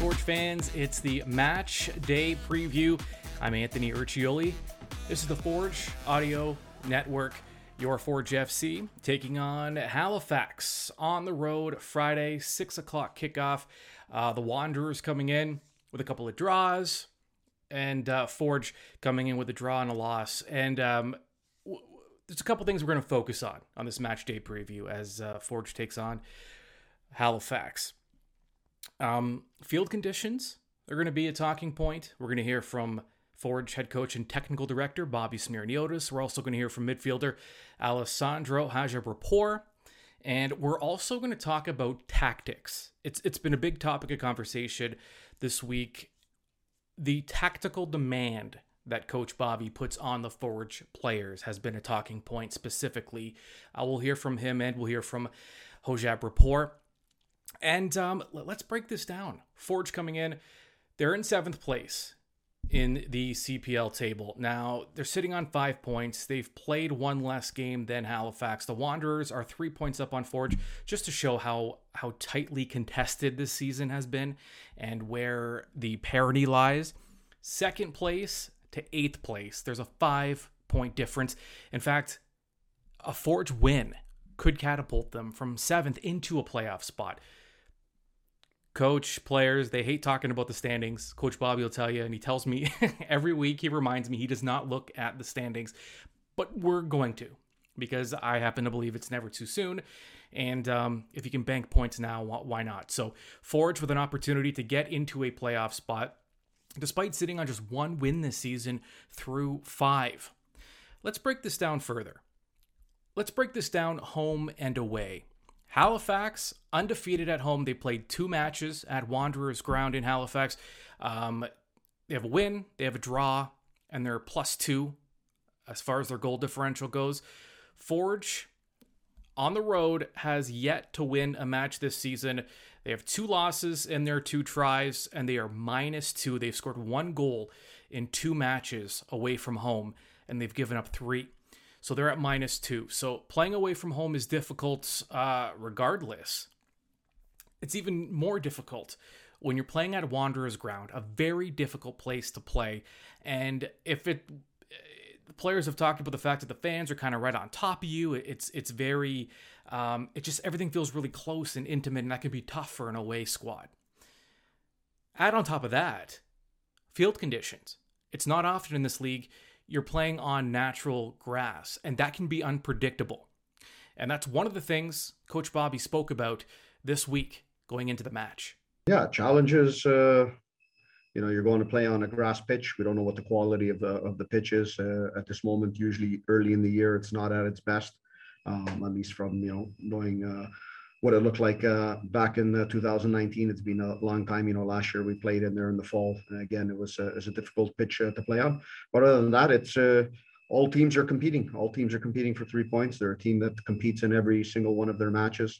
Forge fans. It's the match day preview. I'm Anthony Urciuoli. This is the Forge Audio Network, your Forge FC, taking on Halifax on the road Friday, 6 o'clock kickoff. The Wanderers coming in with a couple of draws, and Forge coming in with a draw and a loss. And there's a couple things we're going to focus on this match day preview as Forge takes on Halifax. Field conditions are going to be a talking point. We're going to hear from Forge head coach and technical director Bobby Smyrniotis. We're also going to hear from midfielder Alessandro Hojabrpour. And we're also going to talk about tactics. It's been a big topic of conversation this week. The tactical demand that Coach Bobby puts on the Forge players has been a talking point specifically. We'll hear from him and we'll hear from Hojabrpour. And let's break this down. Forge coming in. They're in 7th place in the CPL table. Now, they're sitting on 5 points. They've played one less game than Halifax. The Wanderers are 3 points up on Forge, just to show how tightly contested this season has been and where the parity lies. 2nd place to 8th place. There's a 5-point difference. In fact, a Forge win could catapult them from 7th into a playoff spot. Coach, players, they hate talking about the standings. Coach Bobby will tell you, and he tells me every week, he reminds me he does not look at the standings, but we're going to, because I happen to believe it's never too soon. And if you can bank points now, why not? So Forge with an opportunity to get into a playoff spot, despite sitting on just 1 win this season through 5. Let's break this down further. Let's break this down home and away. Halifax, undefeated at home. They played 2 matches at Wanderers Ground in Halifax. They have a win, they have a draw, and they're +2 as far as their goal differential goes. Forge, on the road, has yet to win a match this season. They have 2 losses in their 2 tries, and they are -2. They've scored 1 goal in 2 matches away from home, and they've given up 3. So they're at -2. So playing away from home is difficult regardless. It's even more difficult when you're playing at Wanderers Ground, a very difficult place to play. And the players have talked about the fact that the fans are kind of right on top of you. It's very, it just, everything feels really close and intimate, and that can be tough for an away squad. Add on top of that, field conditions. It's not often in this league you're playing on natural grass, and that can be unpredictable. And that's one of the things Coach Bobby spoke about this week going into the match. Yeah, challenges. You're going to play on a grass pitch. We don't know what the quality of the pitch is at this moment. Usually early in the year, it's not at its best, at least from knowing what it looked like back in 2019. It's been a long time. Last year we played in there in the fall, and again it was a difficult pitch to play on. But other than that, it's all teams are competing. All teams are competing for 3 points. They're a team that competes in every single one of their matches.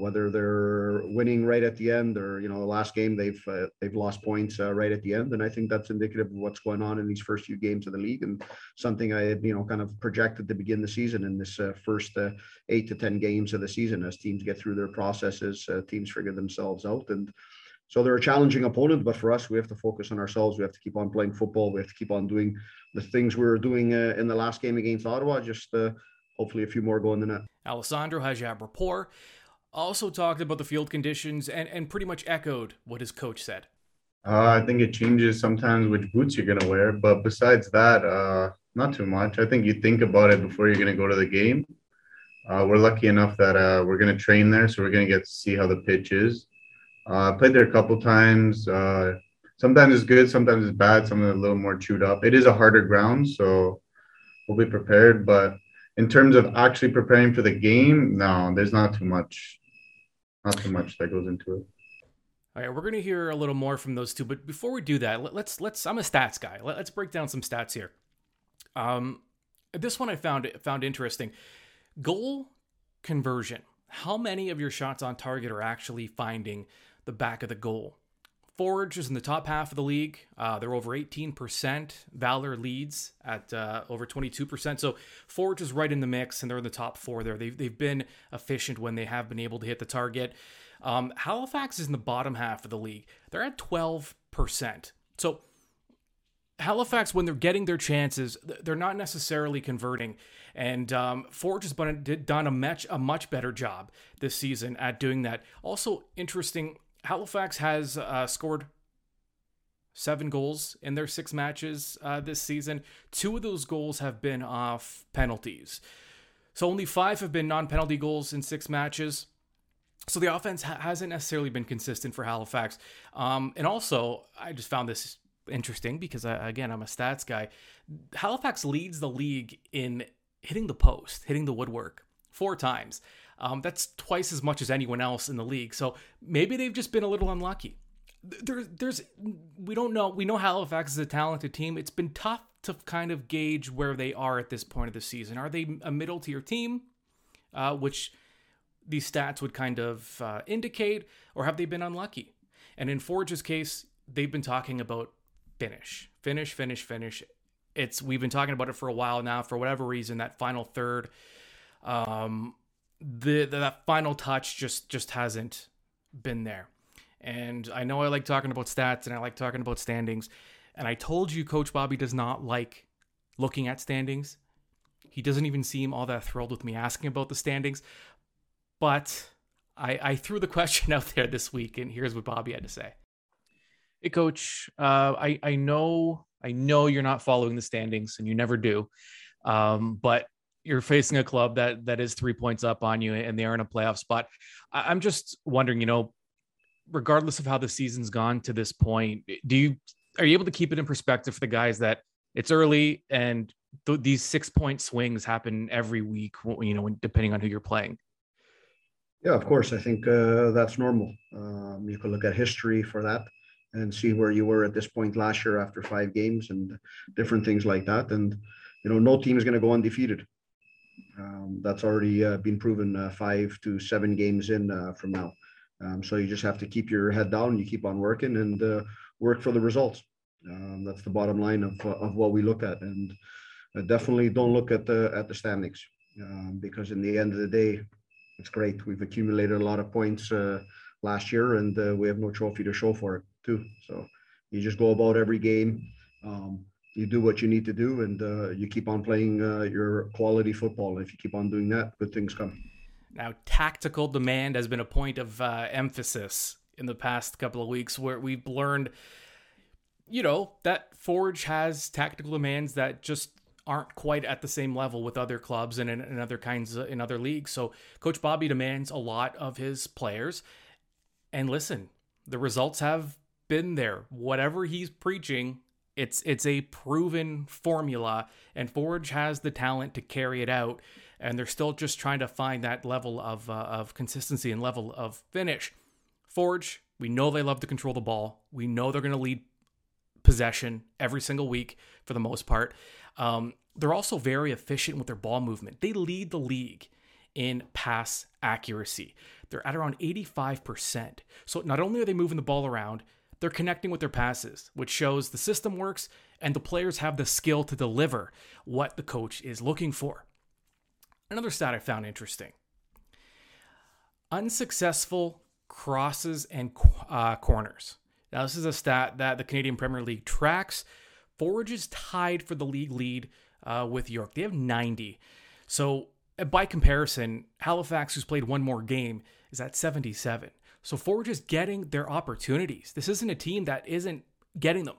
Whether they're winning right at the end or the last game they've lost points right at the end, and I think that's indicative of what's going on in these first few games of the league, and something I had kind of projected to begin the season in this first 8 to 10 games of the season. As teams get through their processes, teams figure themselves out, and so they're a challenging opponent, but for us, we have to focus on ourselves. We have to keep on playing football. We have to keep on doing the things we were doing in the last game against Ottawa. Just hopefully a few more go in the net. Alessandro Hojabrpour also talked about the field conditions and pretty much echoed what his coach said. I think it changes sometimes which boots you're going to wear. But besides that, not too much. I think you think about it before you're going to go to the game. We're lucky enough that we're going to train there, so we're going to get to see how the pitch is. I played there a couple times. Sometimes it's good, sometimes it's bad, sometimes a little more chewed up. It is a harder ground, so we'll be prepared, but in terms of actually preparing for the game, no, there's not too much that goes into it. All right, we're going to hear a little more from those two, but before we do that, let's I'm a stats guy. Let's break down some stats here. This one I found interesting. Goal conversion. How many of your shots on target are actually finding the back of the goal? Forge is in the top half of the league. They're over 18%. Valor leads at over 22%. So Forge is right in the mix, and they're in the top 4 there. They've been efficient when they have been able to hit the target. Halifax is in the bottom half of the league. They're at 12%. So Halifax, when they're getting their chances, they're not necessarily converting. And Forge has done a much better job this season at doing that. Also interesting, Halifax has scored 7 goals in their 6 matches this season. 2 of those goals have been off penalties. So only 5 have been non-penalty goals in 6 matches. So the offense hasn't necessarily been consistent for Halifax. And also, I just found this interesting because, again, I'm a stats guy. Halifax leads the league in hitting the post, hitting the woodwork 4 times. That's twice as much as anyone else in the league. So maybe they've just been a little unlucky. We don't know. We know Halifax is a talented team. It's been tough to kind of gauge where they are at this point of the season. Are they a middle tier team, which these stats would kind of indicate, or have they been unlucky? And in Forge's case, they've been talking about finish. We've been talking about it for a while now. For whatever reason, that final third, that final touch just hasn't been there. And I know I like talking about stats and I like talking about standings. And I told you Coach Bobby does not like looking at standings. He doesn't even seem all that thrilled with me asking about the standings. But I threw the question out there this week, and here's what Bobby had to say. Hey, Coach, I know you're not following the standings, and you never do. But you're facing a club that is 3 points up on you, and they are in a playoff spot. I'm just wondering, regardless of how the season's gone to this point, are you able to keep it in perspective for the guys that it's early and these 6-point swings happen every week, depending on who you're playing? Yeah, of course. I think that's normal. You could look at history for that and see where you were at this point last year after 5 games and different things like that. And, no team is going to go undefeated. That's already been proven 5 to 7 games in from now. So you just have to keep your head down, you keep on working and work for the results. That's the bottom line of what we look at. And definitely don't look at the standings because in the end of the day, it's great. We've accumulated a lot of points last year and we have no trophy to show for it too. So you just go about every game. You do what you need to do and you keep on playing your quality football. If you keep on doing that, good things come. Now, tactical demand has been a point of emphasis in the past couple of weeks where we've learned, that Forge has tactical demands that just aren't quite at the same level with other clubs and in other kinds in other leagues. So Coach Bobby demands a lot of his players. And listen, the results have been there. Whatever he's preaching, it's a proven formula, and Forge has the talent to carry it out. And they're still just trying to find that level of consistency and level of finish. Forge, we know they love to control the ball. We know they're going to lead possession every single week for the most part. They're also very efficient with their ball movement. They lead the league in pass accuracy. They're at around 85%. So not only are they moving the ball around, they're connecting with their passes, which shows the system works and the players have the skill to deliver what the coach is looking for. Another stat I found interesting. Unsuccessful crosses and corners. Now, this is a stat that the Canadian Premier League tracks. Forge is tied for the league lead with York. They have 90. So by comparison, Halifax, who's played one more game, is at 77. So Forge is getting their opportunities. This isn't a team that isn't getting them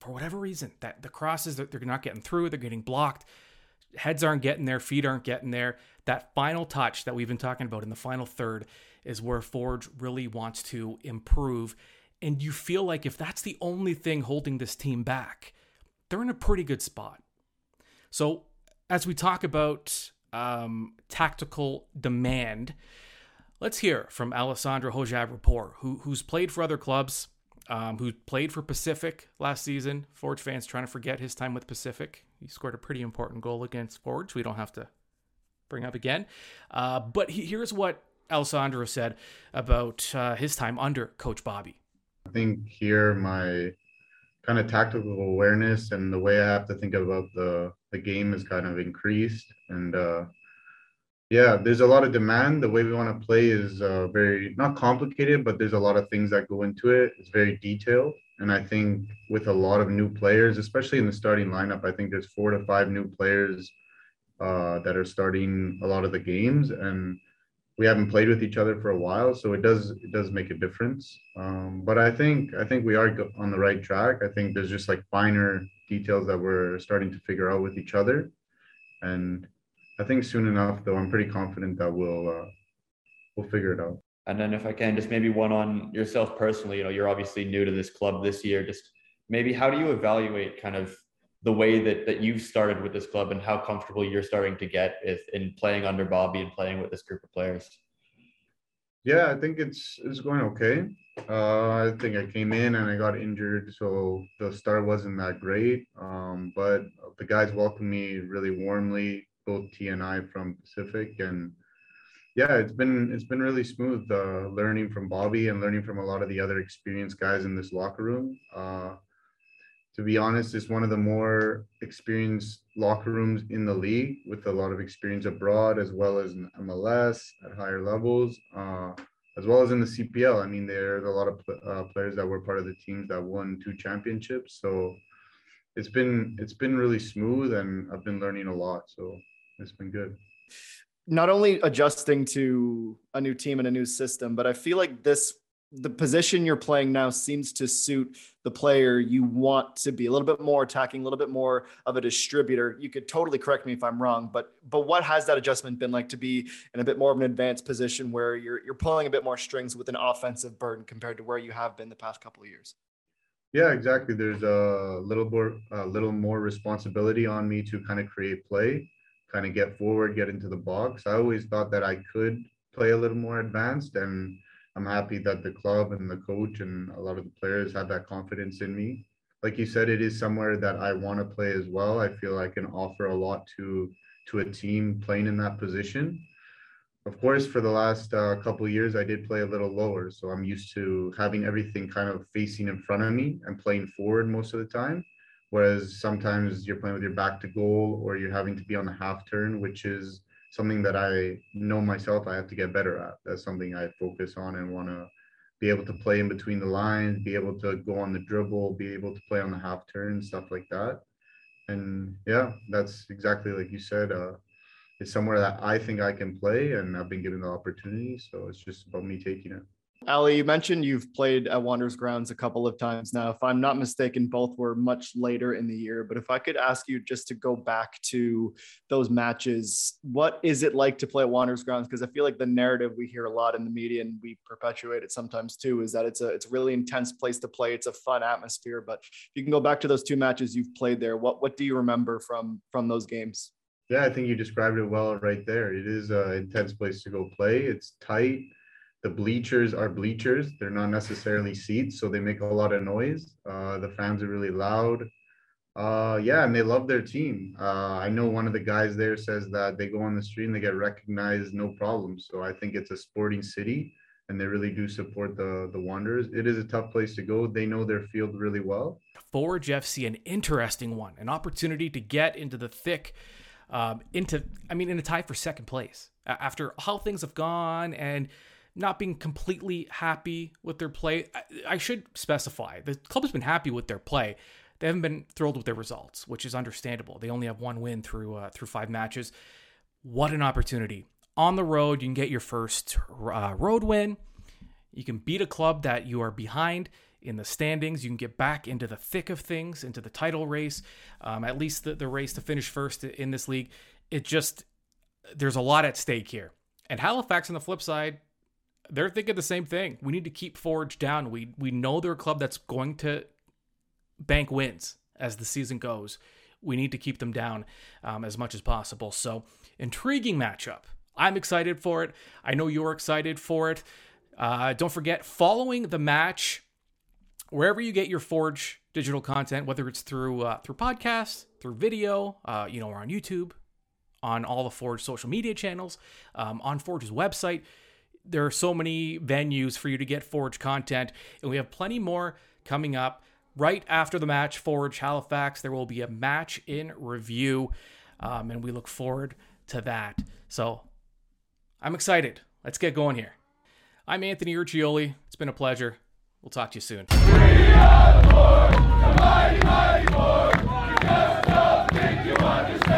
for whatever reason. That the crosses, they're not getting through. They're getting blocked. Heads aren't getting there. Feet aren't getting there. That final touch that we've been talking about in the final third is where Forge really wants to improve. And you feel like if that's the only thing holding this team back, they're in a pretty good spot. So as we talk about tactical demand, let's hear from Alessandro Hojabrpour, who's played for other clubs, who played for Pacific last season. Forge fans trying to forget his time with Pacific. He scored a pretty important goal against Forge. We don't have to bring up again. But here's what Alessandro said about his time under Coach Bobby. I think here my kind of tactical awareness and the way I have to think about the game has kind of increased. And Yeah, there's a lot of demand. The way we want to play is very, not complicated, but there's a lot of things that go into it. It's very detailed. And I think with a lot of new players, especially in the starting lineup, I think there's 4 to 5 new players that are starting a lot of the games. And we haven't played with each other for a while, so it does make a difference. But I think we are on the right track. I think there's just like finer details that we're starting to figure out with each other. And I think soon enough, though, I'm pretty confident that we'll figure it out. And then if I can, just maybe one on yourself personally, you know, you're obviously new to this club this year. Just maybe how do you evaluate kind of the way that you've started with this club and how comfortable you're starting to get in playing under Bobby and playing with this group of players? Yeah, I think it's going okay. I think I came in and I got injured, so the start wasn't that great. But the guys welcomed me really warmly, both T and I from Pacific, and yeah, it's been really smooth learning from Bobby and learning from a lot of the other experienced guys in this locker room. To be honest, it's one of the more experienced locker rooms in the league, with a lot of experience abroad as well as in MLS at higher levels, as well as in the CPL. I mean, there's a lot of players that were part of the teams that won 2 championships, so it's been really smooth, and I've been learning a lot, so it's been good. Not only adjusting to a new team and a new system, but I feel like the position you're playing now seems to suit the player you want to be, a little bit more attacking, a little bit more of a distributor. You could totally correct me if I'm wrong, but what has that adjustment been like to be in a bit more of an advanced position where you're pulling a bit more strings with an offensive burden compared to where you have been the past couple of years? Yeah, exactly. There's a little more responsibility on me to kind of create play, kind of get forward, get into the box. I always thought that I could play a little more advanced, and I'm happy that the club and the coach and a lot of the players have that confidence in me. Like you said, it is somewhere that I want to play as well. I feel I can offer a lot to a team playing in that position. Of course, for the last couple of years, I did play a little lower, so I'm used to having everything kind of facing in front of me and playing forward most of the time, whereas sometimes you're playing with your back to goal or you're having to be on the half turn, which is something that I know myself I have to get better at. That's something I focus on and want to be able to play in between the lines, be able to go on the dribble, be able to play on the half turn, stuff like that. And yeah, that's exactly like you said, it's somewhere that I think I can play, and I've been given the opportunity, so it's just about me taking it. Ali, you mentioned you've played at Wanderers Grounds a couple of times now. If I'm not mistaken, both were much later in the year, but if I could ask you just to go back to those matches, what is it like to play at Wanderers Grounds? Because I feel like the narrative we hear a lot in the media, and we perpetuate it sometimes too, is that it's a really intense place to play. It's a fun atmosphere, but if you can go back to those 2 matches you've played there, what do you remember from those games? Yeah, I think you described it well right there. It is an intense place to go play. It's tight. The bleachers are bleachers. They're not necessarily seats, so they make a lot of noise. The fans are really loud. Yeah, and they love their team. I know one of the guys there says that they go on the street and they get recognized, no problem. So I think it's a sporting city, and they really do support the Wanderers. It is a tough place to go. They know their field really well. Forge FC, an interesting one, an opportunity to get into the thick, in a tie for second place. After how things have gone and not being completely happy with their play. I should specify, the club has been happy with their play. They haven't been thrilled with their results, which is understandable. They only have 1 win through 5 matches. What an opportunity. On the road, you can get your first road win. You can beat a club that you are behind in the standings. You can get back into the thick of things, into the title race, at least the race to finish first in this league. There's a lot at stake here. And Halifax, on the flip side, they're thinking the same thing. We need to keep Forge down. We know they're a club that's going to bank wins as the season goes. We need to keep them down as much as possible. So, intriguing matchup. I'm excited for it. I know you're excited for it. Don't forget, following the match, wherever you get your Forge digital content, whether it's through podcasts, through video, or on YouTube, on all the Forge social media channels, on Forge's website. There are so many venues for you to get Forge content, and we have plenty more coming up right after the match. Forge Halifax, there will be a match in review, and we look forward to that. So I'm excited. Let's get going here. I'm Anthony Urciuoli. It's been a pleasure. We'll talk to you soon. We are Forge, the mighty, mighty Forge. You just don't think you understand.